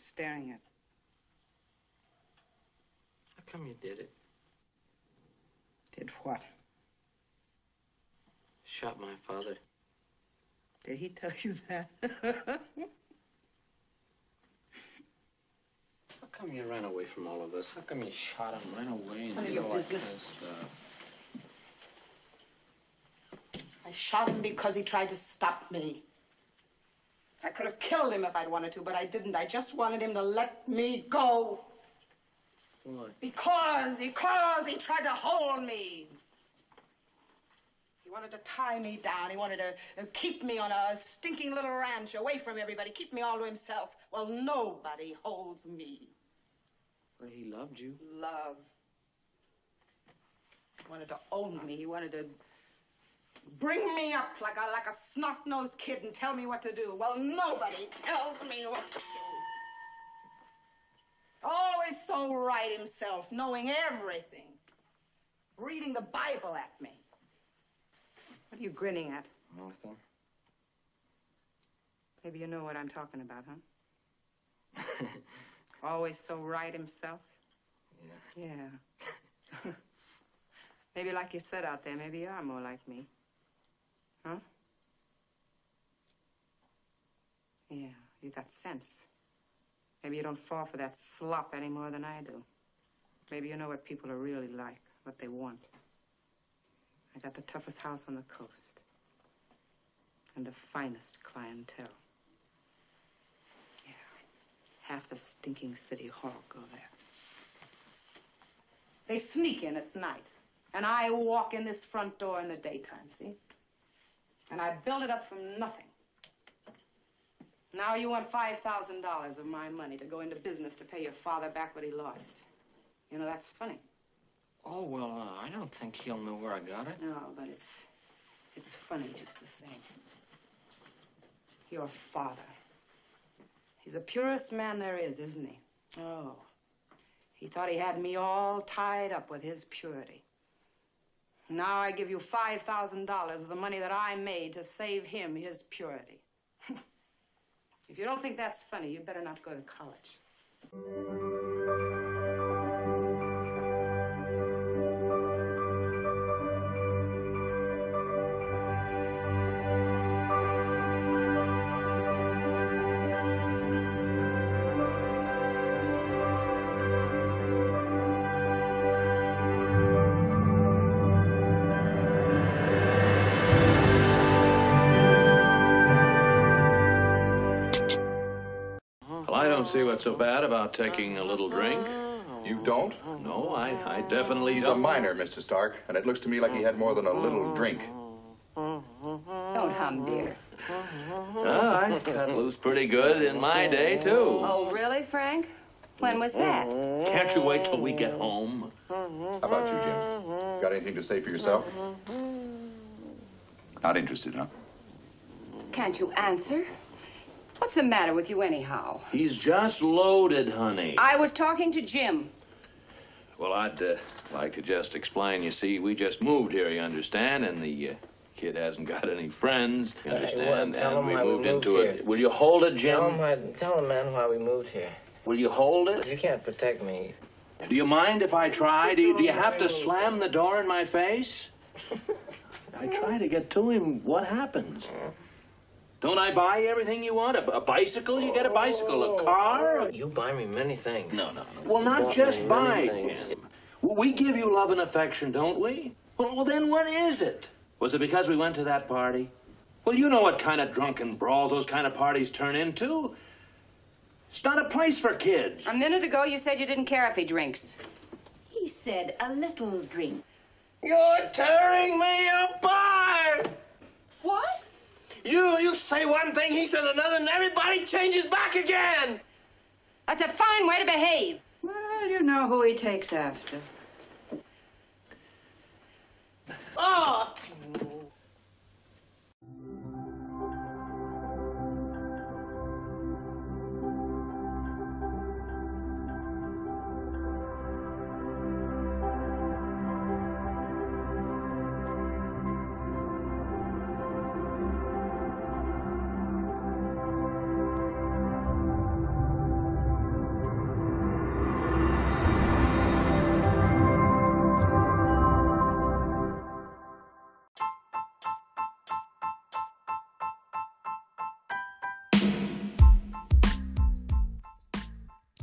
she's staring at. How come you did it? Did what? Shot my father. Did he tell you that? How come you ran away from all of us? How come you shot him, ran away, and did all that kind of stuff? I shot him because he tried to stop me. I could have killed him if I'd wanted to, but I didn't. I just wanted him to let me go. Why? Because he tried to hold me. He wanted to tie me down. He wanted to keep me on a stinking little ranch, away from everybody, keep me all to himself. Well, nobody holds me. Well, he loved you. Love. He wanted to own me. He wanted to bring me up like a snot-nosed kid and tell me what to do. Well, nobody tells me what to do. Always so right himself, knowing everything. Reading the Bible at me. What are you grinning at? Nothing. Maybe you know what I'm talking about, huh? Always so right himself? Yeah. Yeah. Maybe like you said out there, maybe you are more like me. Huh? Yeah, you got sense. Maybe you don't fall for that slop any more than I do. Maybe you know what people are really like, what they want. I got the toughest house on the coast. And the finest clientele. Yeah. Half the stinking city hall go there. They sneak in at night. And I walk in this front door in the daytime, see? And I build it up from nothing. Now you want $5,000 of my money to go into business to pay your father back what he lost. You know, that's funny. Oh, well, I don't think he'll know where I got it. No, but it's funny just the same. Your father. He's the purest man there is, isn't he? Oh. He thought he had me all tied up with his purity. Now I give you $5,000 of the money that I made to save him his purity. If you don't think that's funny, you better not go to college. See what's so bad about taking a little drink? You don't? No, I definitely don't. He's a minor, Mr. Stark, and it looks to me like he had more than a little drink. Don't hum, dear. I cut loose pretty good in my day, too. Oh, really, Frank? When was that? Can't you wait till we get home? How about you, Jim? Got anything to say for yourself? Not interested, huh? Can't you answer? What's the matter with you, anyhow? He's just loaded, honey. I was talking to Jim. Well, I'd like to just explain. You see, we just moved here, you understand, and the kid hasn't got any friends, you understand, and we moved into it. Will you hold it, Jim? Tell him, man, why we moved here. Will you hold it? You can't protect me. Do you mind if I try? Do you have to slam the door in my face? I try to get to him. What happens? Don't I buy everything you want? A bicycle? You get a bicycle. A car? You buy me many things. No. Well, not just buy. We give you love and affection, don't we? Well, then what is it? Was it because we went to that party? Well, you know what kind of drunken brawls those kind of parties turn into. It's not a place for kids. A minute ago, you said you didn't care if he drinks. He said a little drink. You're tearing me apart! What? You say one thing, he says another, and everybody changes back again. That's a fine way to behave. Well, you know who he takes after. Oh!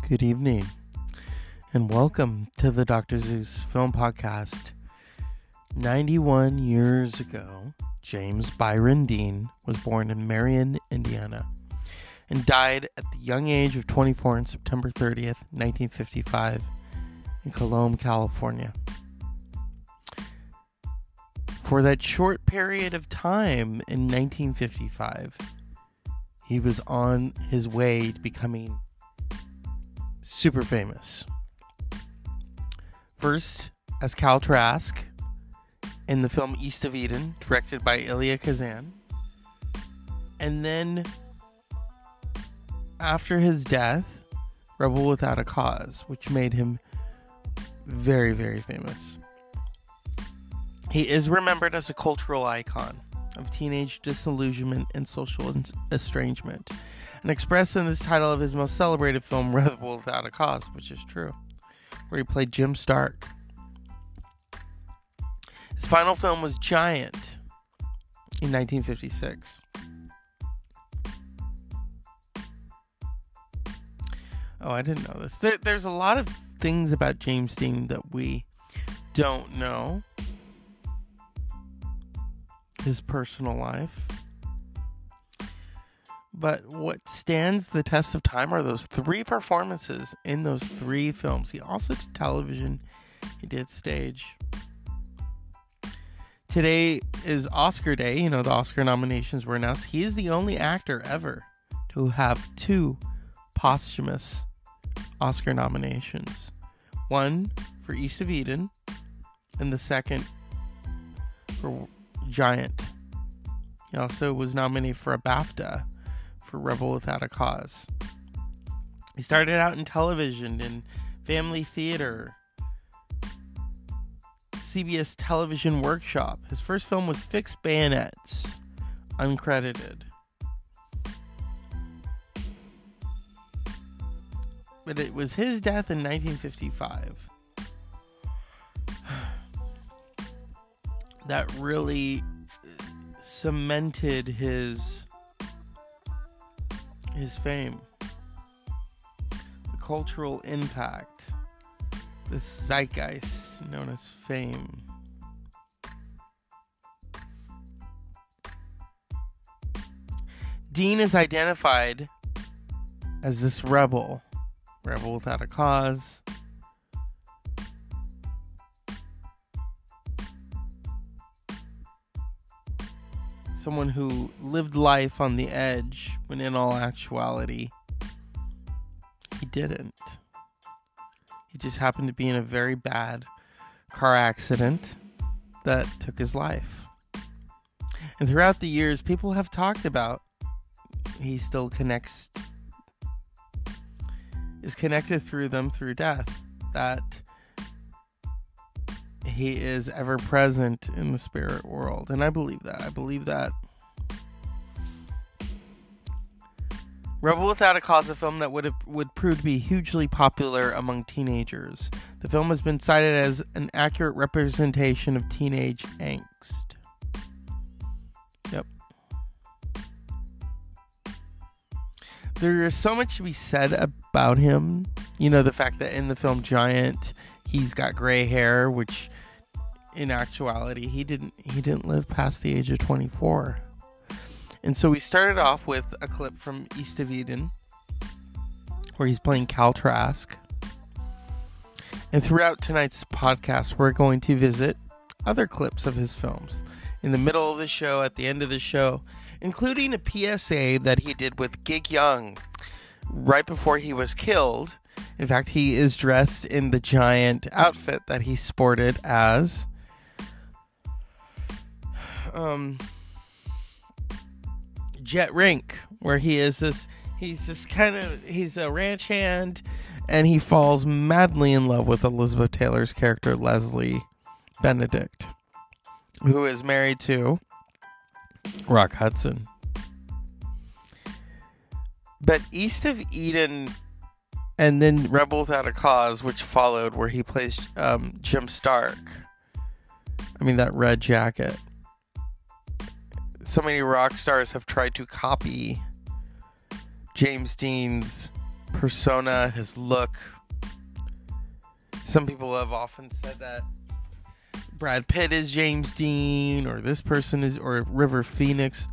Good evening, and welcome to the Dr. Zeus Film Podcast. 91 years ago, James Byron Dean was born in Marion, Indiana, and died at the young age of 24 on September 30th, 1955, in Cologne, California. For that short period of time in 1955, he was on his way to becoming super famous. First, as Cal Trask in the film East of Eden, directed by Elia Kazan. And then, after his death, Rebel Without a Cause, which made him very, very famous. He is remembered as a cultural icon of teenage disillusionment and social estrangement, and expressed in this title of his most celebrated film, Rebel Without a Cause, which is true, where he played Jim Stark. His final film was Giant in 1956. Oh, I didn't know this. There's a lot of things about James Dean that we don't know. His personal life. But what stands the test of time are those three performances in those three films. He also did television. He did stage. Today is Oscar Day. You know, the Oscar nominations were announced. He is the only actor ever to have two posthumous Oscar nominations. One for East of Eden, and the second for Giant. He also was nominated for a BAFTA for Rebel Without a Cause. He started out in television, in family theater, CBS television workshop. His first film was Fixed Bayonets, uncredited. But it was his death in 1955. That really cemented his fame, the cultural impact, this zeitgeist known as fame. Dean is identified as this rebel without a cause. Someone who lived life on the edge, when in all actuality, he didn't. He just happened to be in a very bad car accident that took his life. And throughout the years, people have talked about he still is connected through them through death, that he is ever present in the spirit world. And I believe that. Rebel Without a Cause, a film that would prove to be hugely popular among teenagers. The film has been cited as an accurate representation of teenage angst. Yep. There is so much to be said about him. You know, the fact that in the film Giant, he's got gray hair, which in actuality, he didn't live past the age of 24. And so we started off with a clip from East of Eden, where he's playing Cal Trask. And throughout tonight's podcast, we're going to visit other clips of his films in the middle of the show, at the end of the show, including a PSA that he did with Gig Young right before he was killed. In fact, he is dressed in the giant outfit that he sported as Jet Rink, where he is he's a ranch hand, and he falls madly in love with Elizabeth Taylor's character, Leslie Benedict, who is married to Rock Hudson. But East of Eden, and then Rebel Without a Cause, which followed, where he plays Jim Stark. I mean, that red jacket. So many rock stars have tried to copy James Dean's persona, his look. Some people have often said that Brad Pitt is James Dean, or this person is, or River Phoenix.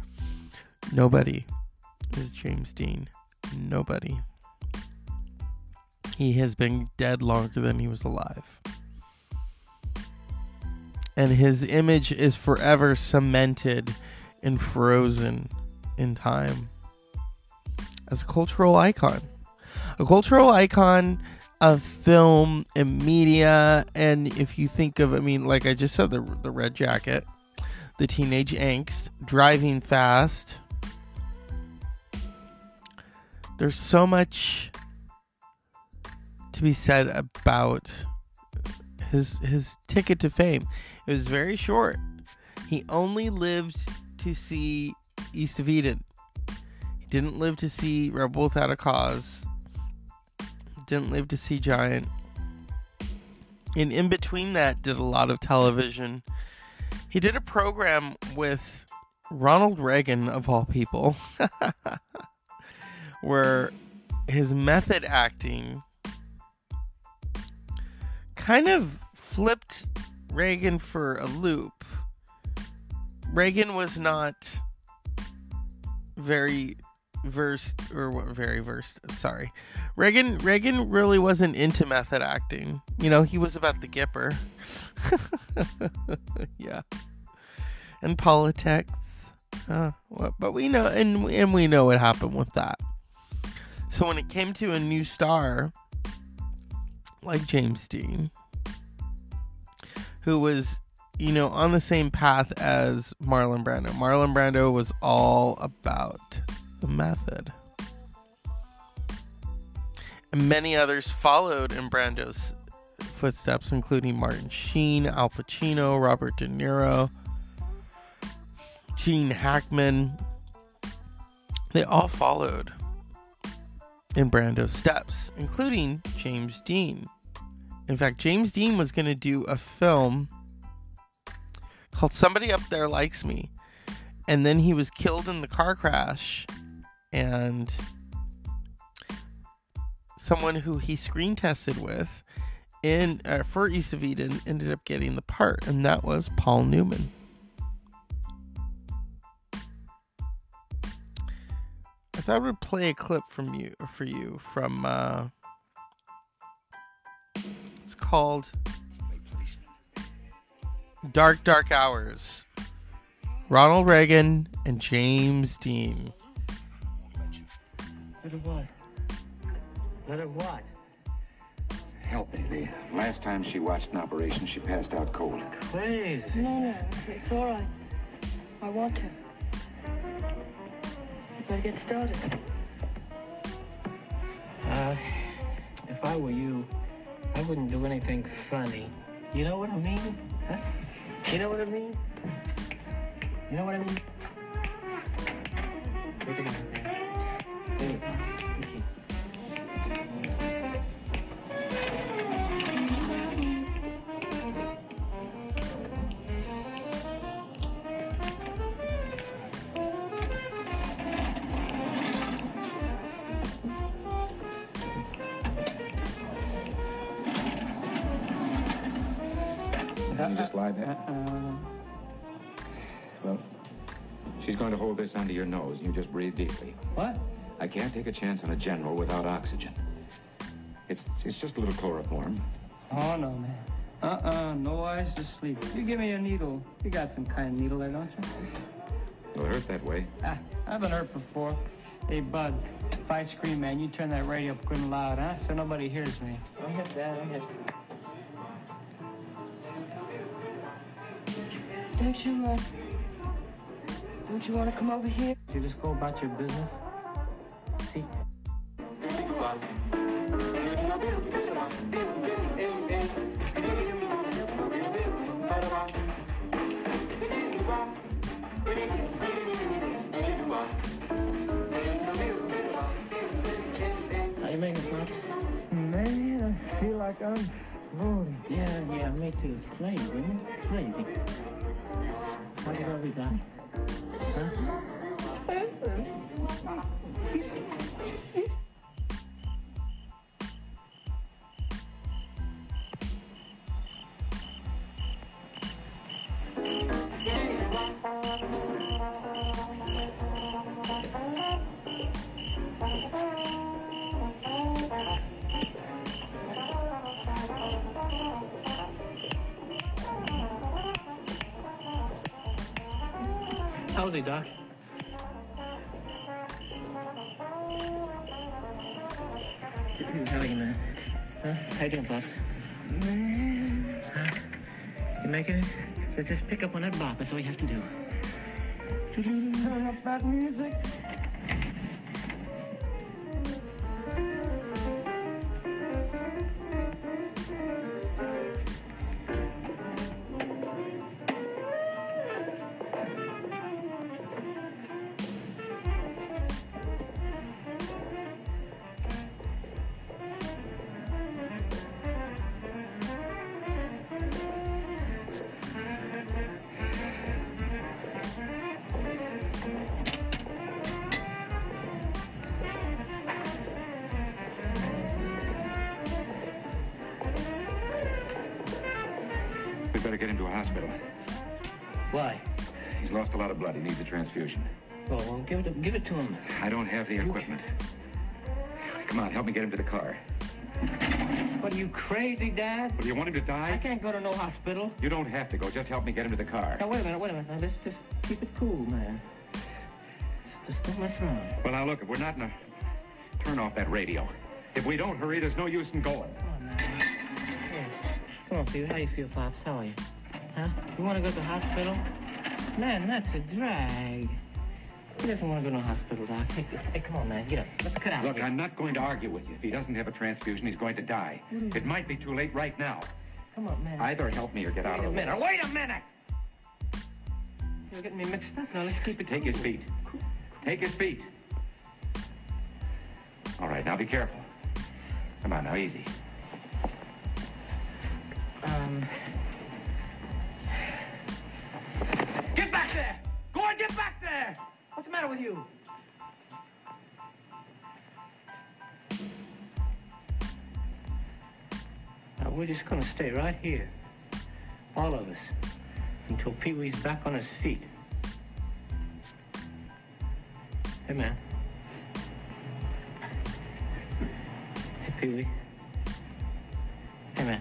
Nobody is James Dean. Nobody. He has been dead longer than he was alive. And his image is forever cemented and frozen in time as a cultural icon. A cultural icon of film and media. And if you think of, I mean, like I just said, the Red Jacket, the teenage angst, Driving Fast. There's so much to be said about his ticket to fame. It was very short. He only lived to see East of Eden. He didn't live to see Rebel Without a Cause. Didn't live to see Giant. And in between that, did a lot of television. He did a program with Ronald Reagan, of all people, where his method acting kind of flipped Reagan for a loop. Reagan was not very versed, Reagan really wasn't into method acting. You know, he was about the Gipper. Yeah. And politics. But we know, and we know what happened with that. So when it came to a new star, like James Dean, who was, you know, on the same path as Marlon Brando. Marlon Brando was all about the method. And many others followed in Brando's footsteps, including Martin Sheen, Al Pacino, Robert De Niro, Gene Hackman. They all followed in Brando's steps, including James Dean. In fact, James Dean was going to do a film called Somebody Up There Likes Me. And then he was killed in the car crash. And someone who he screen tested with for East of Eden ended up getting the part. And that was Paul Newman. I thought I would play a clip for you from it's called Dark Dark Hours. Ronald Reagan and James Dean. Little what? Little what? Help me, Leah. Last time she watched an operation, she passed out cold. Crazy. No, it's all right. I want to. Better get started. If I were you, I wouldn't do anything funny. You know what I mean? Huh? You know what I mean? You know what I mean? You just lie there. Well, she's going to hold this under your nose, and you just breathe deeply. What? I can't take a chance on a general without oxygen. It's just a little chloroform. Oh, no, man. No eyes, just sleep. You give me a needle. You got some kind of needle there, don't you? It'll hurt that way. I've been hurt before. Hey, Bud, if I scream, man, you turn that radio up good and loud, huh? So nobody hears me. I get that. I get that. Don't you want to come over here? You just go about your business. See? Are you making pops? Man, I feel like I'm rolling. Yeah, me too. It's crazy, isn't it? Crazy. How did I be done? Huh? Howdy, Doc. How are you, man? Huh? How you doing, Pop? Huh? You making it? Let's just pick up on that bop. That's all you have to do. Did you turn up that music? Blood. He needs a transfusion. Well, give it to him. I don't have the equipment. Come on, help me get him to the car. What, are you crazy, Dad? Well, do you want him to die? I can't go to no hospital. You don't have to go. Just help me get him to the car. Now, wait a minute. Now, let's just keep it cool, man. Just don't mess around. Well, now, look, if we're not going to turn off that radio, if we don't hurry, there's no use in going. Come on, man. Yeah. Come on, Pete. How you feel, Pops? How are you? Huh? You want to go to the hospital? Man, that's a drag. He doesn't want to go to the hospital, Doc. Hey, come on, man. Get up. Let's cut out. Look, I'm not going to argue with you. If he doesn't have a transfusion, he's going to die. It might be too late right now. Come on, man. Either help me or get out of the way. Wait a minute! You're getting me mixed up. Now, let's keep it cool. Take his feet. Cool. Take his feet. All right, now be careful. Come on, now, easy. Get back there! What's the matter with you? Now, we're just gonna stay right here, all of us, until Pee-wee's back on his feet. Hey, man. Hey, Pee-wee. Hey, man.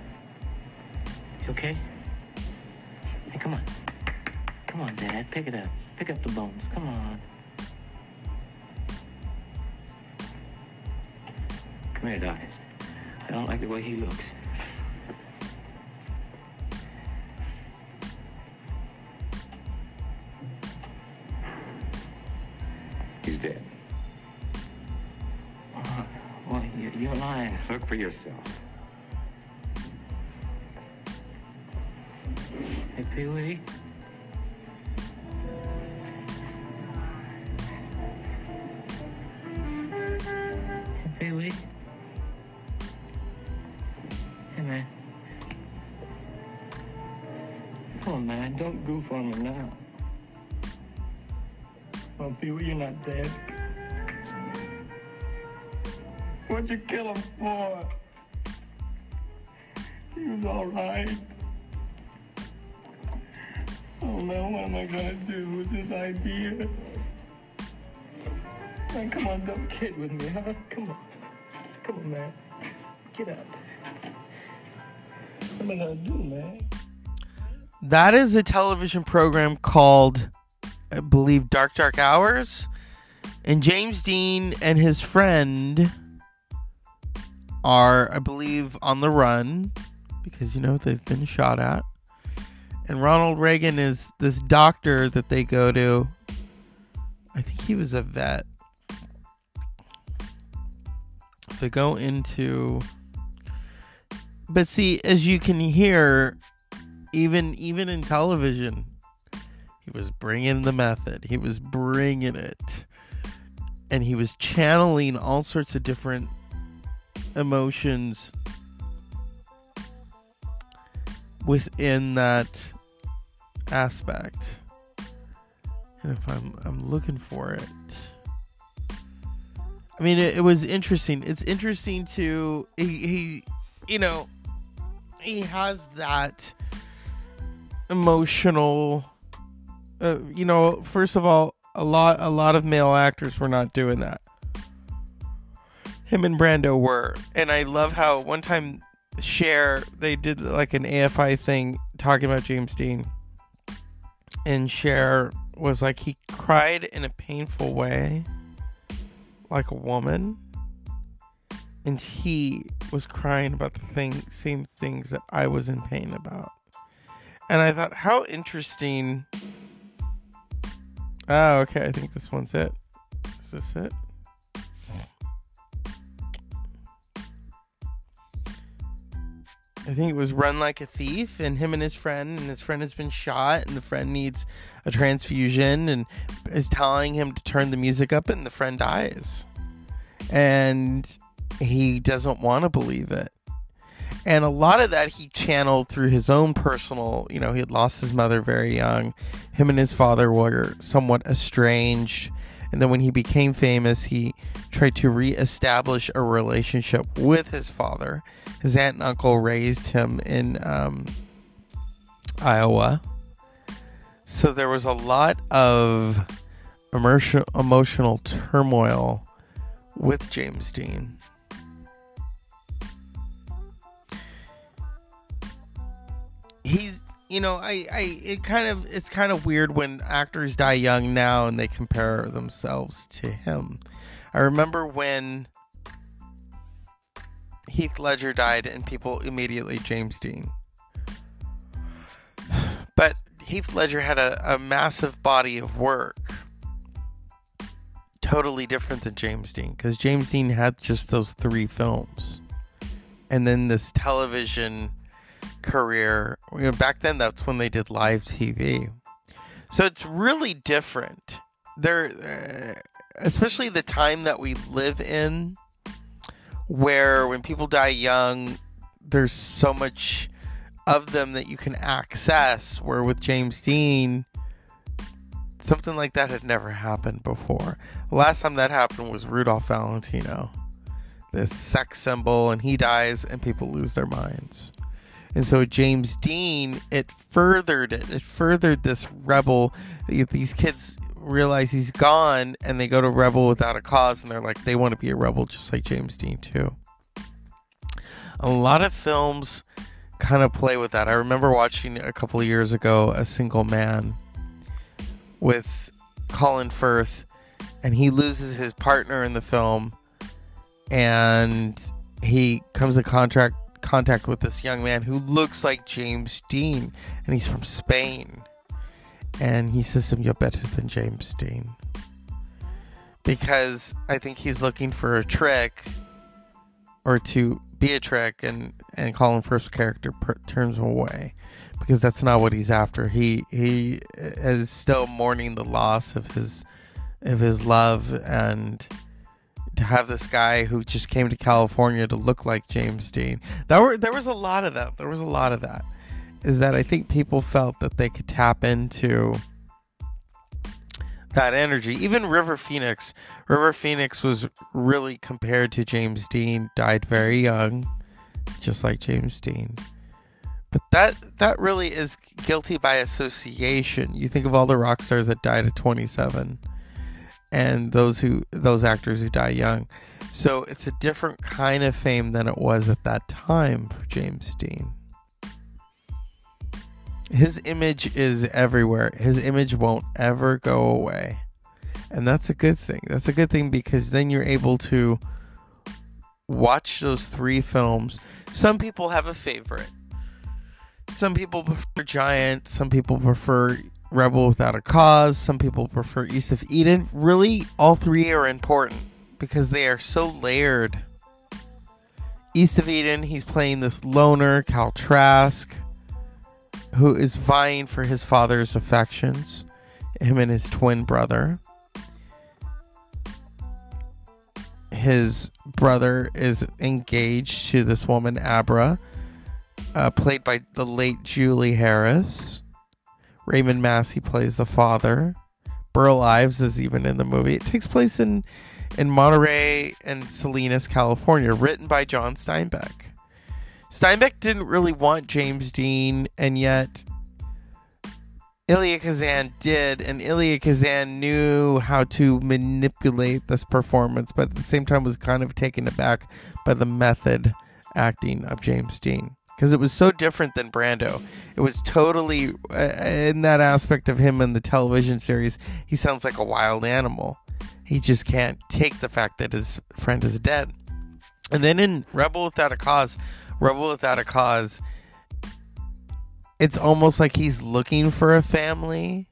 You okay? Hey, come on. Come on, Dad, pick it up. Pick up the bones. Come on. Come here, Doc. I don't like the way he looks. He's dead. Well, you're lying. Look for yourself. Hey, Pee-wee. Goof on me now. Well, Pee-wee, you're not dead. What'd you kill him for? He was all right. Oh, now what am I gonna do with this idea? Now, come on, don't kid with me, huh? Come on. Come on, man. Get up. What am I gonna do, man? That is a television program called, I believe, Dark Dark Hours. And James Dean and his friend are, I believe, on the run. Because, you know, they've been shot at. And Ronald Reagan is this doctor that they go to. I think he was a vet. They go into... But see, as you can hear... Even in television, he was bringing the method. He was bringing it. And he was channeling all sorts of different emotions within that aspect. And if I'm looking for it. I mean, it was interesting. It's interesting to... He has that... emotional, first of all, a lot of male actors were not doing that. Him and Brando were. And I love how one time Cher, they did like an AFI thing talking about James Dean, and Cher was like he cried in a painful way, like a woman, and he was crying about the same things that I was in pain about. And I thought, how interesting. Oh, okay, I think this one's it. Is this it? I think it was Run Like a Thief, and his friend, has been shot, and the friend needs a transfusion and is telling him to turn the music up, and the friend dies. And he doesn't want to believe it. And a lot of that he channeled through his own personal, you know, he had lost his mother very young. Him and his father were somewhat estranged. And then when he became famous, he tried to reestablish a relationship with his father. His aunt and uncle raised him in Iowa. So there was a lot of emotional turmoil with James Dean. He's... You know, it's kind of weird when actors die young now and they compare themselves to him. I remember when Heath Ledger died and people immediately James Dean. But Heath Ledger had a massive body of work, totally different than James Dean, because James Dean had just those 3 films, and then this television career. You know, back then that's when they did live TV, so it's really different there, especially the time that we live in, where when people die young there's so much of them that you can access, where with James Dean something like that had never happened before. The last time that happened was Rudolph Valentino, this sex symbol, and he dies and people lose their minds. And so James Dean, it furthered it. It furthered this rebel. These kids realize he's gone, and they go to Rebel Without a Cause, and they're like, they want to be a rebel just like James Dean, too. A lot of films kind of play with that. I remember watching a couple of years ago A Single Man with Colin Firth, and he loses his partner in the film, and he comes in contact with this young man who looks like James Dean, and he's from Spain, and he says to him, "You're better than James Dean," because I think he's looking for a trick, or to be a trick, and Colin Firth's character turns him away, because that's not what he's after. He is still mourning the loss of his love, and to have this guy who just came to California to look like James Dean. There was a lot of that. There was a lot of that. Is that I think people felt that they could tap into that energy. Even River Phoenix. River Phoenix was really compared to James Dean. Died very young, just like James Dean. But that really is guilty by association. You think of all the rock stars that died at 27. And those actors who die young. So it's a different kind of fame than it was at that time for James Dean. His image is everywhere. His image won't ever go away. And that's a good thing. That's a good thing, because then you're able to watch those 3 films. Some people have a favorite. Some people prefer Giant. Some people prefer Rebel Without a Cause. Some people prefer East of Eden. Really, all 3 are important because they are so layered. East of Eden, he's playing this loner, Cal Trask, who is vying for his father's affections, him and his twin brother. His brother is engaged to this woman, Abra, played by the late Julie Harris. Raymond Massey plays the father. Burl Ives is even in the movie. It takes place in Monterey and Salinas, California, written by John Steinbeck. Steinbeck didn't really want James Dean, and yet Elia Kazan did, and Elia Kazan knew how to manipulate this performance, but at the same time was kind of taken aback by the method acting of James Dean. because it was so different than Brando. It was totally in that aspect of him in the television series. He sounds like a wild animal. He just can't take the fact that his friend is dead. And then in Rebel Without a Cause, it's almost like he's looking for a family.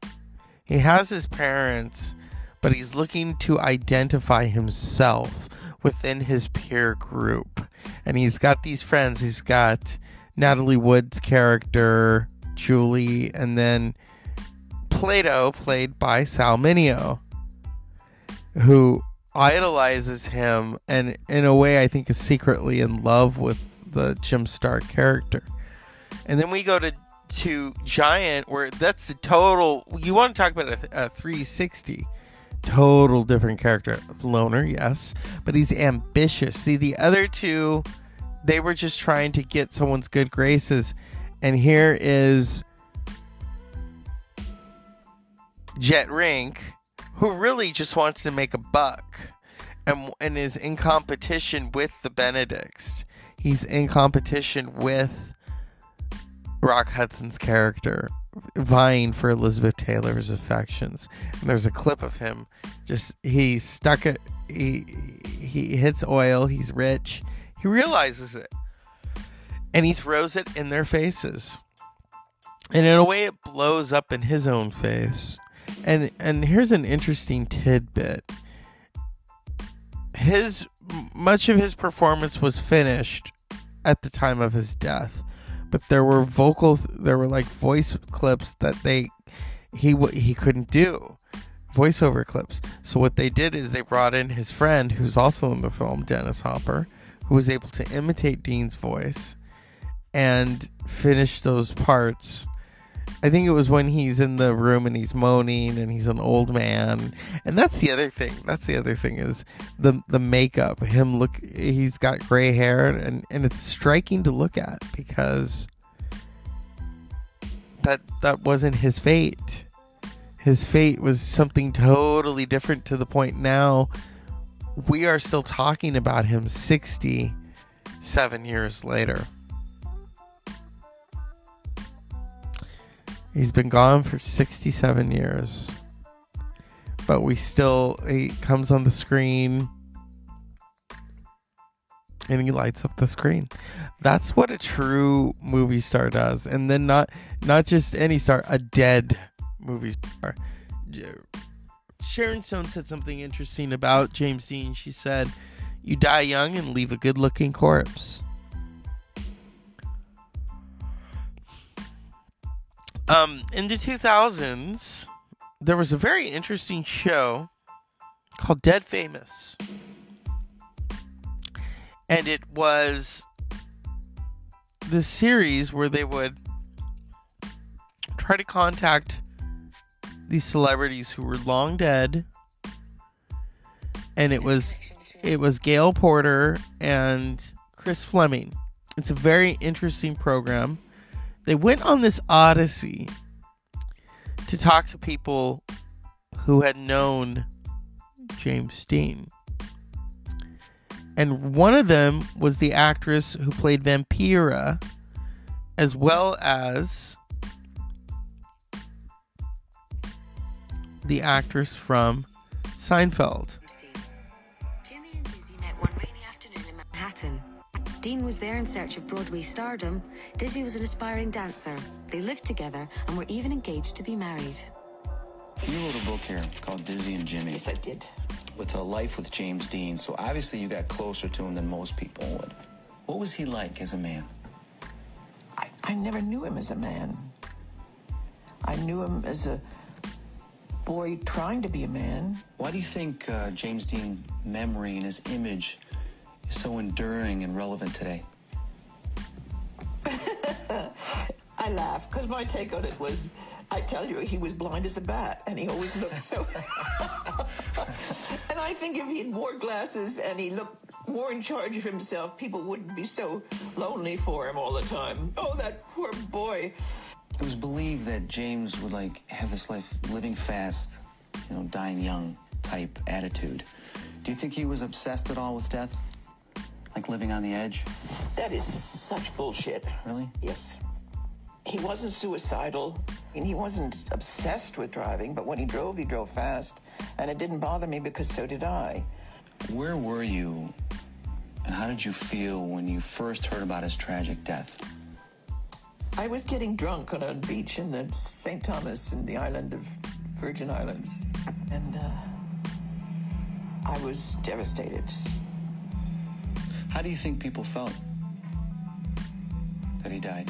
He has his parents, but he's looking to identify himself within his peer group. And he's got these friends. He's got Natalie Wood's character, Julie, and then Plato, played by Sal Mineo, who idolizes him and in a way I think is secretly in love with the Jim Stark character. And then we go to Giant, where that's the total, you want to talk about a 360, total different character. Loner, yes, but he's ambitious. See, the other two, they were just trying to get someone's good graces, and here is Jet Rink, who really just wants to make a buck and is in competition with the Benedicts. He's in competition with Rock Hudson's character, vying for Elizabeth Taylor's affections. And there's a clip of him. Just, he's stuck at, he hits oil. He's rich. He realizes it. And he throws it in their faces. And in a way, it blows up in his own face. And here's an interesting tidbit. Much of his performance was finished at the time of his death, but there were like voice clips that he couldn't do, voiceover clips. So what they did is they brought in his friend, who's also in the film, Dennis Hopper, who was able to imitate Dean's voice and finish those parts. I think it was when he's in the room and he's moaning and he's an old man. And that's the other thing. Is the makeup. He's got gray hair and it's striking to look at because that wasn't his fate. His fate was something totally different, to the point now we are still talking about him 67 years later. He's been gone for 67 years. But he comes on the screen and he lights up the screen. That's what a true movie star does. And then not just any star, a dead movie star. Sharon Stone said something interesting about James Dean. She said, "You die young and leave a good-looking corpse." In the 2000s, there was a very interesting show called Dead Famous. And it was this series where they would try to contact these celebrities who were long dead. And it was Gail Porter and Chris Fleming. It's a very interesting program. They went on this odyssey to talk to people who had known James Dean. And one of them was the actress who played Vampira, as well as the actress from Seinfeld. Jimmy and Dizzy met one rainy afternoon in Manhattan. Dean was there in search of Broadway stardom. Dizzy was an aspiring dancer. They lived together and were even engaged to be married. You wrote a book here called Dizzy and Jimmy. Yes, I did. With a life with James Dean, so obviously you got closer to him than most people would. What was he like as a man? I never knew him as a man. I knew him as a boy trying to be a man. Why do you think James Dean's memory and his image so enduring and relevant today? I laugh because my take on it was, I tell you, he was blind as a bat and he always looked so and I think if he had wore glasses and he looked more in charge of himself, people wouldn't be so lonely for him all the time. Oh, that poor boy. It was believed that James would have this life living fast, dying young type attitude. Do you think he was obsessed at all with death? Like living on the edge? That is such bullshit. Really? Yes. He wasn't suicidal, and he wasn't obsessed with driving, but when he drove fast, and it didn't bother me because so did I. Where were you, and how did you feel when you first heard about his tragic death? I was getting drunk on a beach in the St. Thomas in the island of Virgin Islands, and I was devastated. How do you think people felt that he died?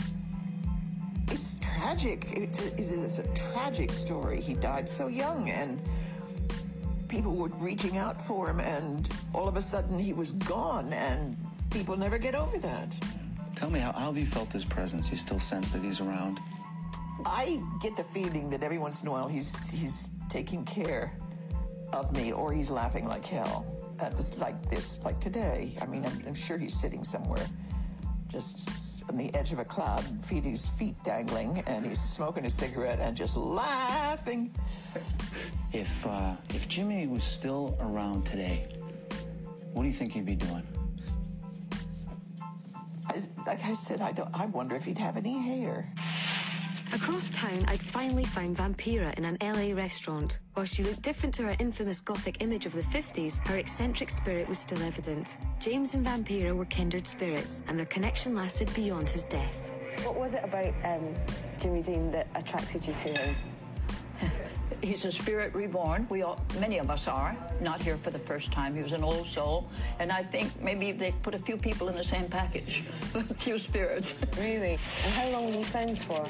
It's tragic. It is a tragic story. He died so young, and people were reaching out for him, and all of a sudden he was gone, and people never get over that. Tell me, how have you felt his presence? You still sense that he's around? I get the feeling that every once in a while he's taking care of me, or he's laughing like hell. Like today. I mean, I'm sure he's sitting somewhere just on the edge of a cloud, his feet dangling, and he's smoking a cigarette and just laughing. If Jimmy was still around today, what do you think he'd be doing? Like I said, I wonder if he'd have any hair. Across town, I'd finally found Vampira in an LA restaurant. While she looked different to her infamous gothic image of the 50s, her eccentric spirit was still evident. James and Vampira were kindred spirits, and their connection lasted beyond his death. What was it about Jimmy Dean that attracted you to him? He's a spirit reborn. Many of us are not here for the first time. He was an old soul, and I think maybe they put a few people in the same package, a few spirits. Really? And how long were you friends for?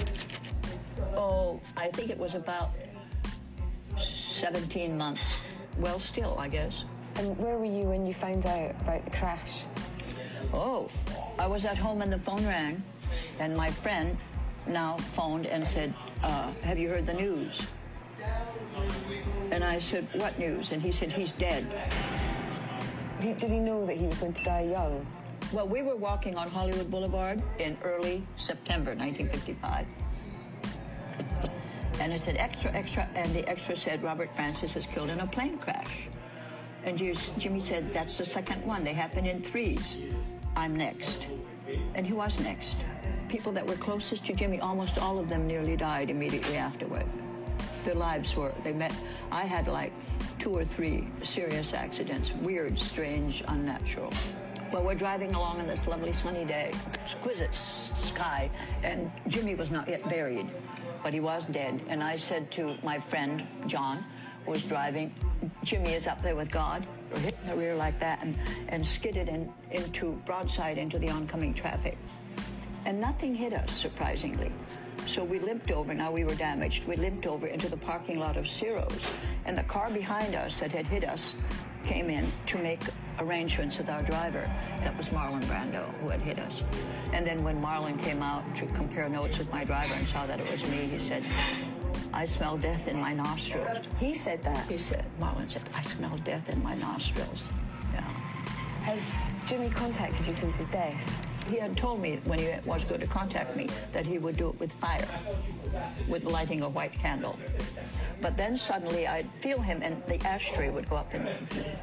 Oh, I think it was about 17 months. Well, still, I guess. And where were you when you found out about the crash? Oh, I was at home and the phone rang, and my friend now phoned and said, have you heard the news? And I said, what news? And he said, he's dead. Did he know that he was going to die young? Well, we were walking on Hollywood Boulevard in early September 1955. And it said, extra, extra, and the extra said, Robert Francis is killed in a plane crash. And Jimmy said, that's the second one. They happened in threes. I'm next. And he was next. People that were closest to Jimmy, almost all of them nearly died immediately afterward. Their lives were, I had like 2 or 3 serious accidents, weird, strange, unnatural. Well, we're driving along on this lovely sunny day, exquisite sky, and Jimmy was not yet buried, but he was dead. And I said to my friend, John, who was driving, Jimmy is up there with God. We're hitting the rear like that and skidded broadside into the oncoming traffic. And nothing hit us, surprisingly. So we limped over, now we were damaged, we limped over into the parking lot of Ciro's, and the car behind us that had hit us came in to make arrangements with our driver. That was Marlon Brando, who had hit us. And then when Marlon came out to compare notes with my driver and saw that it was me, he said, I smell death in my nostrils. He said that? He said, Marlon said, I smell death in my nostrils. Yeah. Has Jimmy contacted you since his death? He had told me when he was going to contact me that he would do it with fire, with lighting a white candle. But then suddenly I'd feel him and the ashtray would go up in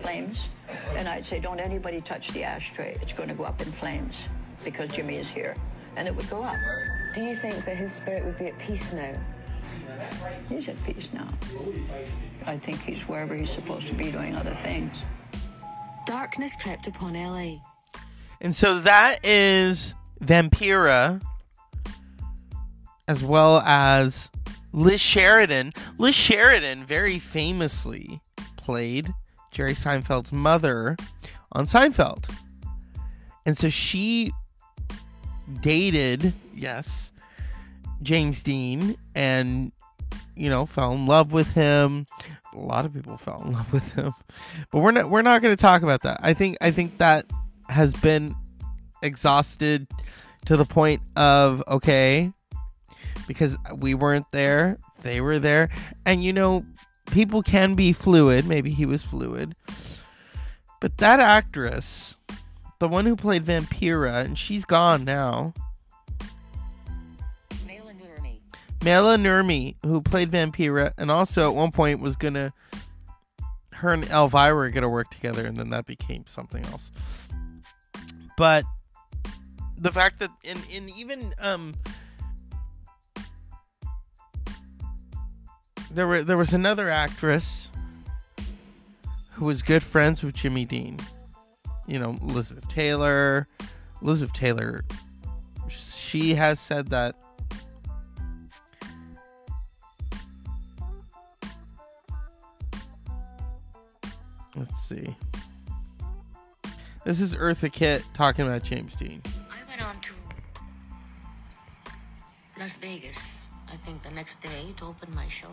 flames. And I'd say, don't anybody touch the ashtray. It's going to go up in flames because Jimmy is here. And it would go up. Do you think that his spirit would be at peace now? He's at peace now. I think he's wherever he's supposed to be doing other things. Darkness crept upon L.A. And so that is Vampira, as well as Liz Sheridan. Liz Sheridan very famously played Jerry Seinfeld's mother on Seinfeld. And so she dated, yes, James Dean and, you know, fell in love with him. A lot of people fell in love with him. But we're not going to talk about that. I think that has been exhausted to the point of, okay, because we weren't there, they were there, and you know, people can be fluid. Maybe he was fluid. But that actress, the one who played Vampira, and she's gone now, Mela Nurmi, who played Vampira, and also at one point was gonna, her and Elvira were gonna work together, and then that became something else. But the fact that, and even there was another actress who was good friends with Jimmy Dean. You know, Elizabeth Taylor, she has said that let's see. This is Eartha Kitt talking about James Dean. I went on to Las Vegas, I think the next day, to open my show.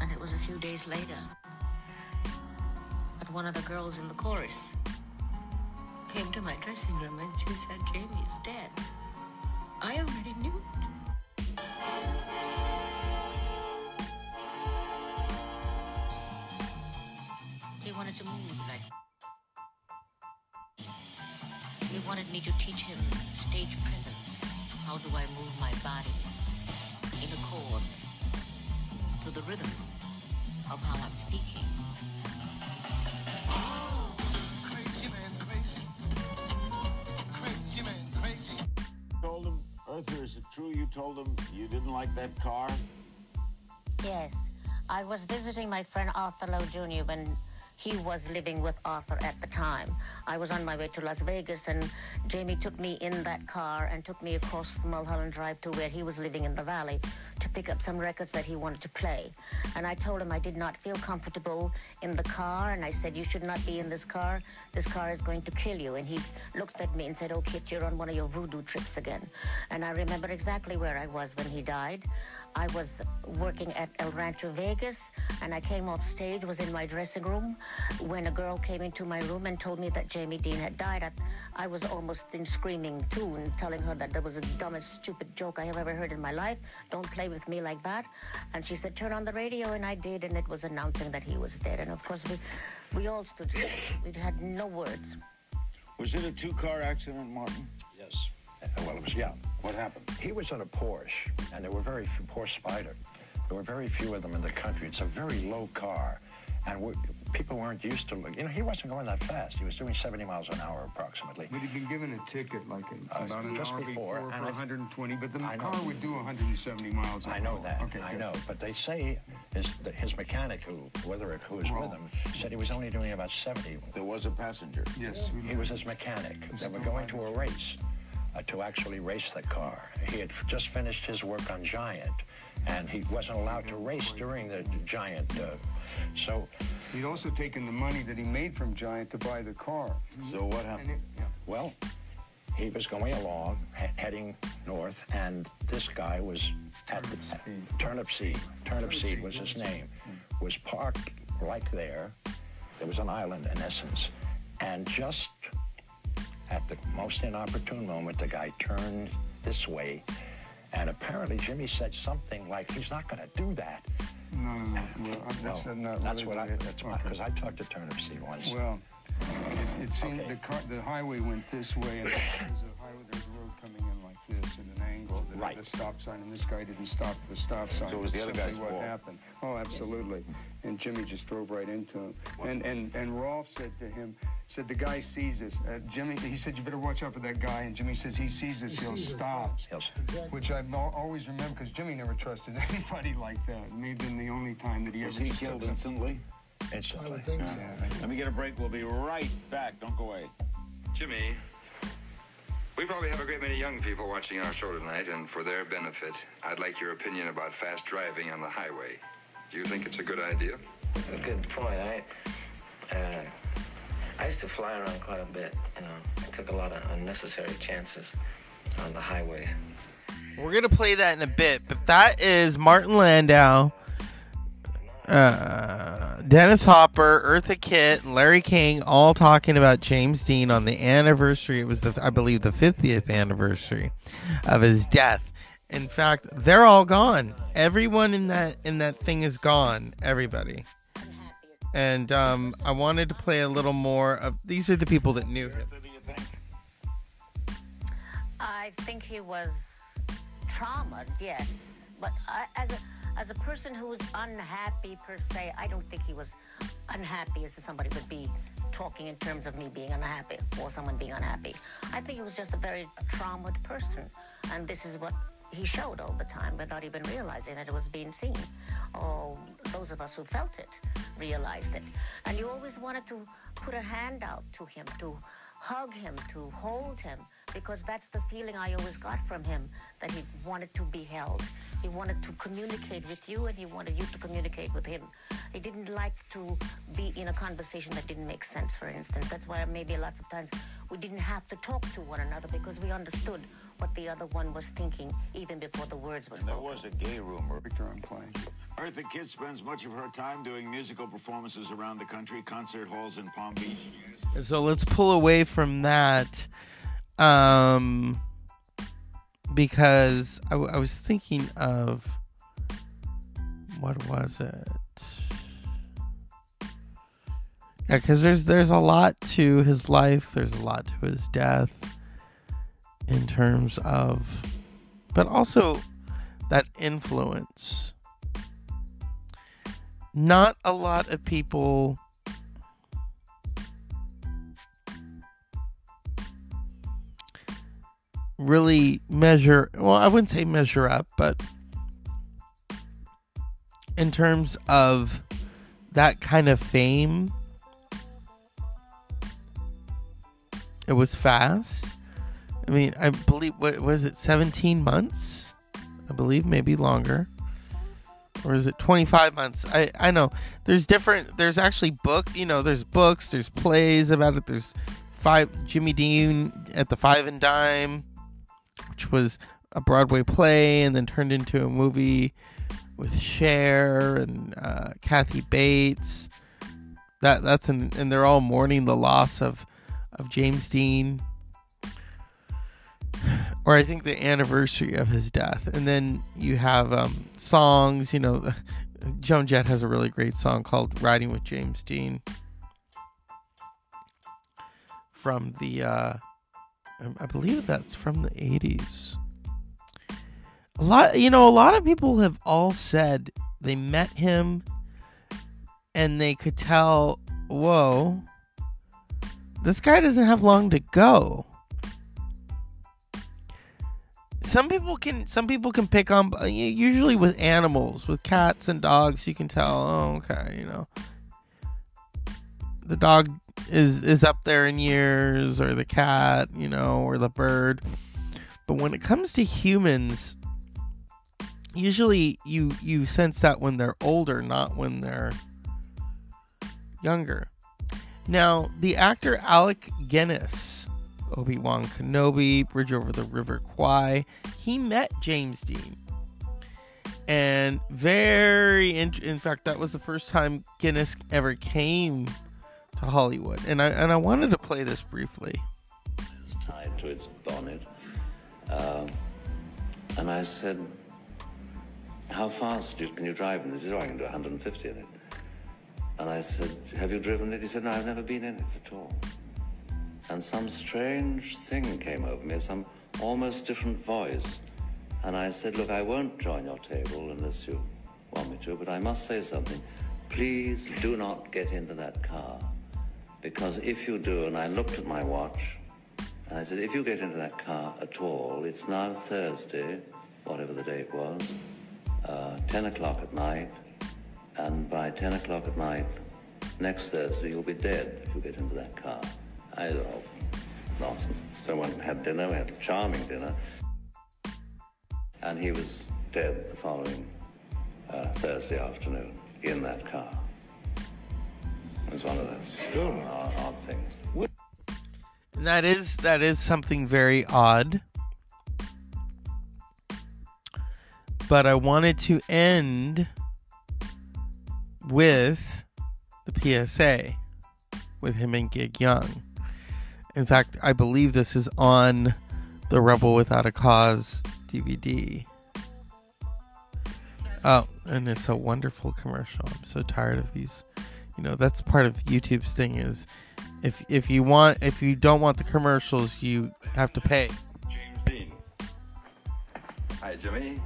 And it was a few days later that one of the girls in the chorus came to my dressing room and she said, "Jamie's dead." I already knew it. Wanted to move like he wanted me to teach him stage presence. How do I move my body in accord to the rhythm of how I'm speaking? Oh, crazy man. You told him, Eartha, is it true you told him you didn't like that car? Yes, I was visiting my friend Arthur Lowe Jr. when he was living with Arthur at the time. I was on my way to Las Vegas, and Jamie took me in that car and took me across Mulholland Drive to where he was living in the valley to pick up some records that he wanted to play. And I told him I did not feel comfortable in the car, and I said, "You should not be in this car. This car is going to kill you." And he looked at me and said, "Oh, Kit, you're on one of your voodoo trips again." And I remember exactly where I was when he died. I was working at El Rancho Vegas, and I came off stage, was in my dressing room, when a girl came into my room and told me that Jamie Dean had died. I was almost in screaming tune, telling her that that was the dumbest, stupid joke I have ever heard in my life. Don't play with me like that. And she said, "Turn on the radio," and I did, and it was announcing that he was dead. And of course, we all stood still. We had no words. Was it a two-car accident, Martin? Yes. Well, it was, yeah. What happened? He was on a Porsche, and there were very few, Porsche Spyder. There were very few of them in the country. It's a very low car, and people weren't used to it. You know, he wasn't going that fast. He was doing 70 miles an hour, approximately. We'd have been given a ticket, like, about an hour before for 120, but the car would do 170 miles an hour. I know that. Okay, I know. But they say his mechanic, who was with him, said he was only doing about 70. There was a passenger. Yes. He was his mechanic. They were going to a race. To actually race the car. He had just finished his work on Giant, and he wasn't allowed to race during the Giant, so... He'd also taken the money that he made from Giant to buy the car. So what happened? Well, he was going along, heading north, and this guy was at the... Turnip Seed. Turnip Seed was his name. Was parked right there. There was an island, in essence, and just... At the most inopportune moment, the guy turned this way, and apparently Jimmy said something like, "He's not going to do that." No, that's what I... Because I talked to Turnip Seed once. Well, it seemed the highway went this way, and there's a road coming in like this at an angle. Right. The stop sign, and this guy didn't stop the stop sign. So it was the other guy's fault. What happened? Oh, absolutely. And Jimmy just drove right into him. And Rolf said to him... Said the guy sees us. Jimmy, he said, "You better watch out for that guy." And Jimmy says, "He sees us, he'll stop." Which I always remember because Jimmy never trusted anybody like that. Maybe the only time that he ever killed instantly. I would think so. Let me get a break. We'll be right back. Don't go away. Jimmy, we probably have a great many young people watching our show tonight, and for their benefit, I'd like your opinion about fast driving on the highway. Do you think it's a good idea? A good point. I used to fly around quite a bit, you know. I took a lot of unnecessary chances on the highways. We're going to play that in a bit, but that is Martin Landau, Dennis Hopper, Eartha Kitt, and Larry King all talking about James Dean on the anniversary. It was, I believe, the 50th anniversary of his death. In fact, they're all gone. Everyone in that thing is gone. Everybody. And I wanted to play a little more of... These are the people that knew him. I think he was traumatized, yes. But as a person who was unhappy, per se, I don't think he was unhappy as somebody would be talking in terms of me being unhappy or someone being unhappy. I think he was just a very traumatized person, and this is what he showed all the time without even realizing that it was being seen. Or those of us who felt it realized it. And you always wanted to put a hand out to him, to hug him, to hold him, because that's the feeling I always got from him, that he wanted to be held. He wanted to communicate with you, and he wanted you to communicate with him. He didn't like to be in a conversation that didn't make sense, for instance. That's why maybe lots of times we didn't have to talk to one another, because we understood what the other one was thinking even before the words were spoken. There was a gay rumor. Victor, I'm playing. Eartha Kitt spends much of her time doing musical performances around the country, concert halls in Palm Beach. So let's pull away from that, because I was thinking of, what was it? Yeah, because there's a lot to his life, there's a lot to his death, in terms of, but also that influence. Not a lot of people really measure, well, I wouldn't say measure up, but in terms of that kind of fame, it was fast. I mean, I believe, what was it, 17 months? I believe, maybe longer. Or is it 25 months? I know. There's actually there's books, there's plays about it. There's Jimmy Dean at the Five and Dime, which was a Broadway play and then turned into a movie with Cher and Kathy Bates. And they're all mourning the loss of James Dean. Or I think the anniversary of his death. And then you have songs, Joan Jett has a really great song called Riding with James Dean from the, I believe that's from the 80s. A lot of people have all said they met him and they could tell, whoa, this guy doesn't have long to go. Some people can pick on, usually with animals, with cats and dogs, you can tell, oh, okay, the dog is up there in years, or the cat, or the bird. But when it comes to humans, usually you sense that when they're older, not when they're younger. Now, the actor Alec Guinness, Obi-Wan Kenobi, Bridge Over the River Kwai, he met James Dean. And in fact, that was the first time Guinness ever came to Hollywood. And I wanted to play this briefly. It's tied to its bonnet. And I said, how fast can you drive in this? He said, I can do 150 in it. And I said, have you driven it? He said, no, I've never been in it at all. And some strange thing came over me, some almost different voice. And I said, look, I won't join your table unless you want me to, but I must say something. Please do not get into that car. Because if you do, and I looked at my watch, and I said, if you get into that car at all, it's now Thursday, whatever the date was, 10 o'clock at night, and by 10 o'clock at night, next Thursday, you'll be dead if you get into that car. I don't know. Nonsense. Someone had dinner, we had a charming dinner. And he was dead the following Thursday afternoon in that car. It was one of those odd things. And that is something very odd. But I wanted to end with the PSA with him and Gig Young. In fact, I believe this is on the Rebel Without a Cause DVD. Oh, and it's a wonderful commercial. I'm so tired of these. That's part of YouTube's thing is if you don't want the commercials, you have to pay. James Dean. Hi, Jimmy.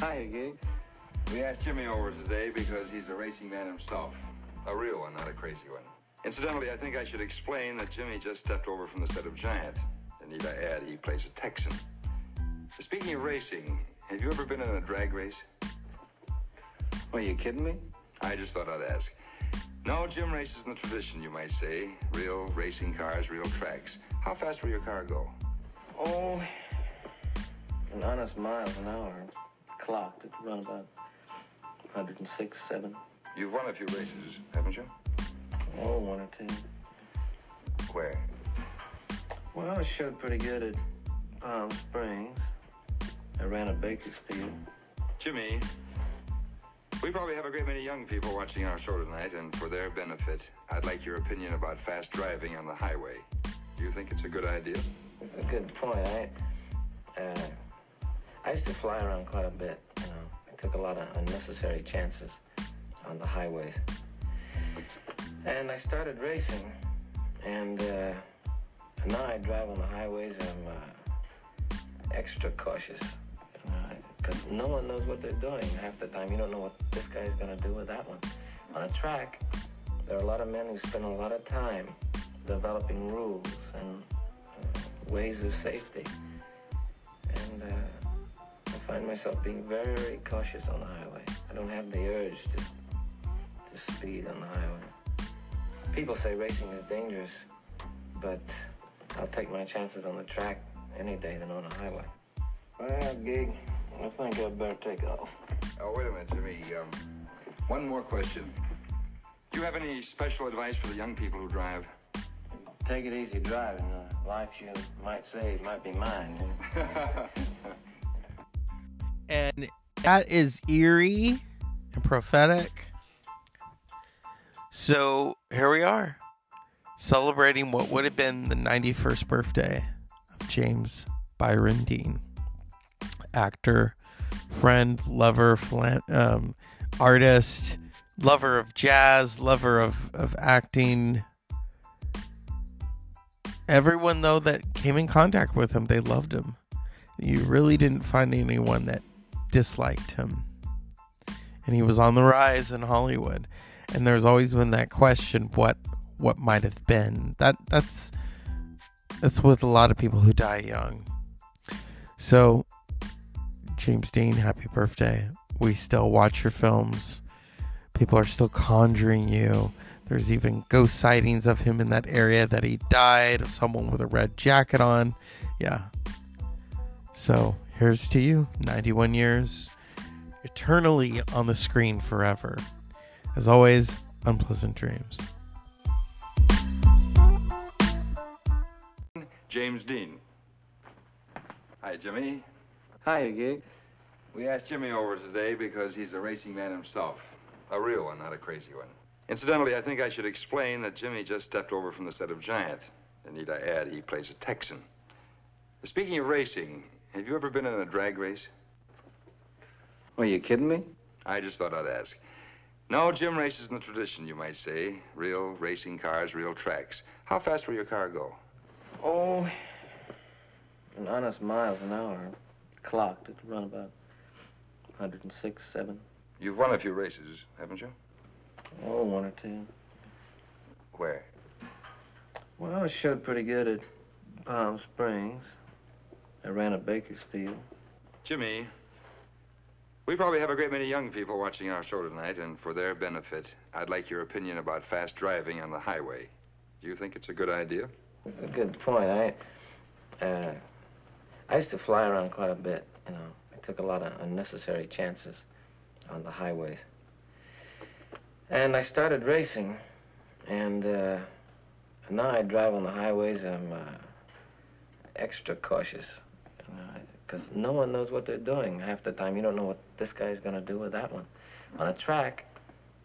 Hi, Gig. We asked Jimmy over today because he's a racing man himself. A real one, not a crazy one. Incidentally, I think I should explain that Jimmy just stepped over from the set of Giant. And need I add, he plays a Texan. Speaking of racing, have you ever been in a drag race? Well, are you kidding me? I just thought I'd ask. No, Jim races in the tradition, you might say. Real racing cars, real tracks. How fast will your car go? Oh, an honest mile an hour. Clocked at around about 106, 7. You've won a few races, haven't you? Oh, one or two. Where? Well, I showed pretty good at Palm Springs. I ran a Baker's Field. Jimmy, we probably have a great many young people watching our show tonight, and for their benefit, I'd like your opinion about fast driving on the highway. Do you think it's a good idea? It's a good point. I used to fly around quite a bit. You know, I took a lot of unnecessary chances on the highways. And I started racing, and now I drive on the highways. I'm extra cautious. Because no one knows what they're doing half the time. You don't know what this guy's going to do with that one. On a track, there are a lot of men who spend a lot of time developing rules and ways of safety. And I find myself being very, very cautious on the highway. I don't have the urge to speed on the highway. People say racing is dangerous, but I'll take my chances on the track any day than on a highway. Well, Gig, I think I'd better take off. Oh, wait a minute, Jimmy. One more question. Do you have any special advice for the young people who drive? Take it easy driving. The life you might save might be mine. You know? And that is eerie and prophetic. So here we are, celebrating what would have been the 91st birthday of James Byron Dean. Actor, friend, lover, artist, lover of jazz, lover of acting. Everyone, though, that came in contact with him, they loved him. You really didn't find anyone that disliked him. And he was on the rise in Hollywood. And there's always been that question, what might have been. That's with a lot of people who die young. So James Dean, happy birthday. We still watch your films. People are still conjuring you. There's even ghost sightings of him in that area that he died, of someone with a red jacket on. Yeah. So here's to you. 91 years. Eternally on the screen forever. As always, unpleasant dreams. James Dean. Hi, Jimmy. Hi, Gig. We asked Jimmy over today because he's a racing man himself. A real one, not a crazy one. Incidentally, I think I should explain that Jimmy just stepped over from the set of Giant. And need I add, he plays a Texan. Speaking of racing, have you ever been in a drag race? Well, are you kidding me? I just thought I'd ask. No, Jim races in the tradition, you might say. Real racing cars, real tracks. How fast will your car go? Oh, an honest miles an hour. Clocked at around about 106, 7. You've won a few races, haven't you? Oh, one or two. Where? Well, I showed pretty good at Palm Springs. I ran a Baker's Field. Jimmy, we probably have a great many young people watching our show tonight, and for their benefit, I'd like your opinion about fast driving on the highway. Do you think it's a good idea? It's a good point. I used to fly around quite a bit, you know. I took a lot of unnecessary chances on the highways. And I started racing, and now I drive on the highways. I'm extra cautious, you know, because no one knows what they're doing half the time. You don't know what this guy's going to do with that one. On a track,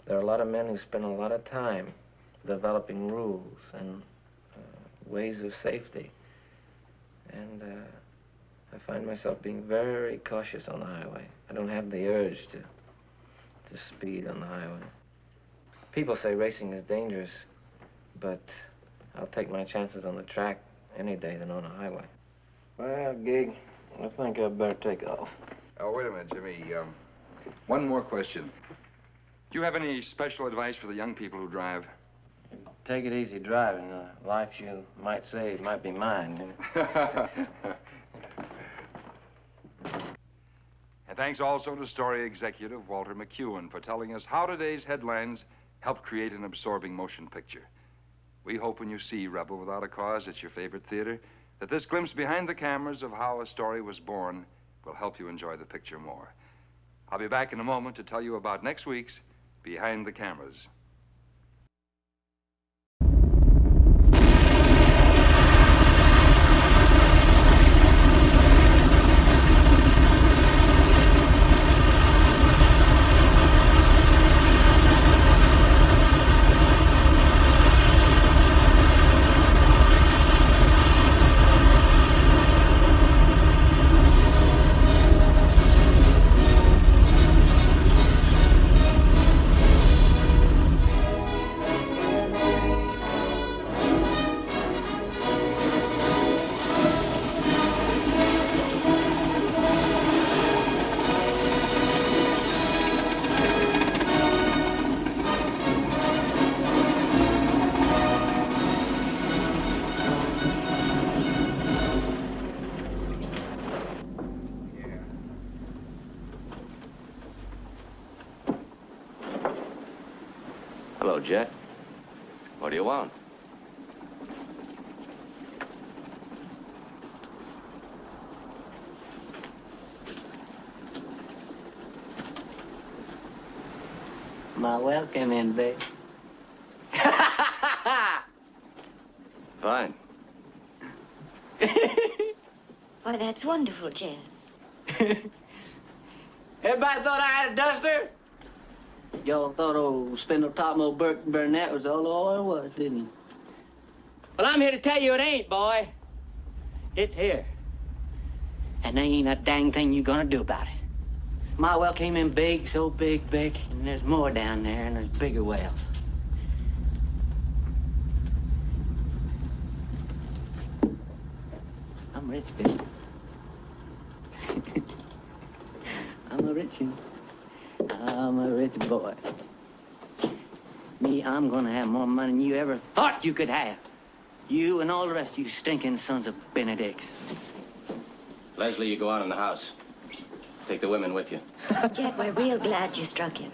there are a lot of men who spend a lot of time developing rules and ways of safety. And I find myself being very cautious on the highway. I don't have the urge to speed on the highway. People say racing is dangerous, but I'll take my chances on the track any day than on a highway. Well, Gig, I think I'd better take off. Oh, wait a minute, Jimmy. One more question. Do you have any special advice for the young people who drive? Take it easy driving. The life you might save might be mine. You know? And thanks also to story executive Walter McEwen for telling us how today's headlines helped create an absorbing motion picture. We hope when you see Rebel Without a Cause at your favorite theater, that this glimpse behind the cameras of how a story was born will help you enjoy the picture more. I'll be back in a moment to tell you about next week's Behind the Cameras. Jet, what do you want? My welcome in, babe. Fine. Why, that's wonderful, Jet. Everybody thought I had a duster? Y'all thought old Spindletop, old Burke Burnett was all there was, didn't you? Well, I'm here to tell you it ain't, boy. It's here. And there ain't a dang thing you gonna do about it. My well came in big, so big, big, and there's more down there, and there's bigger wells. I'm rich, baby. I'm a rich boy. Me, I'm gonna have more money than you ever thought you could have. You and all the rest of you stinking sons of Benedicts. Leslie, you go out in the house. Take the women with you. Jet, we're real glad you struck him.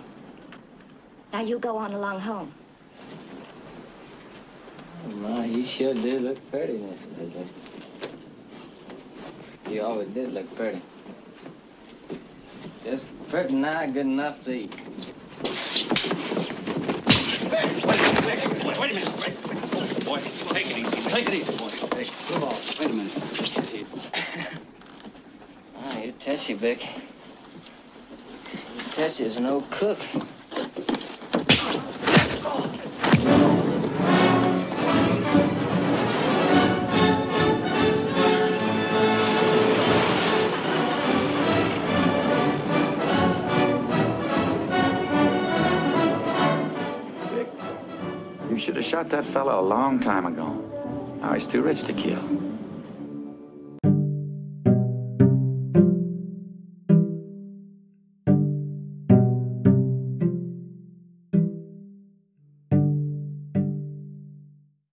Now you go on along home. Oh, my, you sure do look pretty, Miss Leslie. You always did look pretty. Just pretty nigh good enough to eat. Wait a minute. Wait. Boy, take it easy. Take it easy, boy. Hey, move on. Wait a minute. Ah, you testy, Vic. Testy is an old cook. Shot that fella a long time ago. Now he's too rich to kill.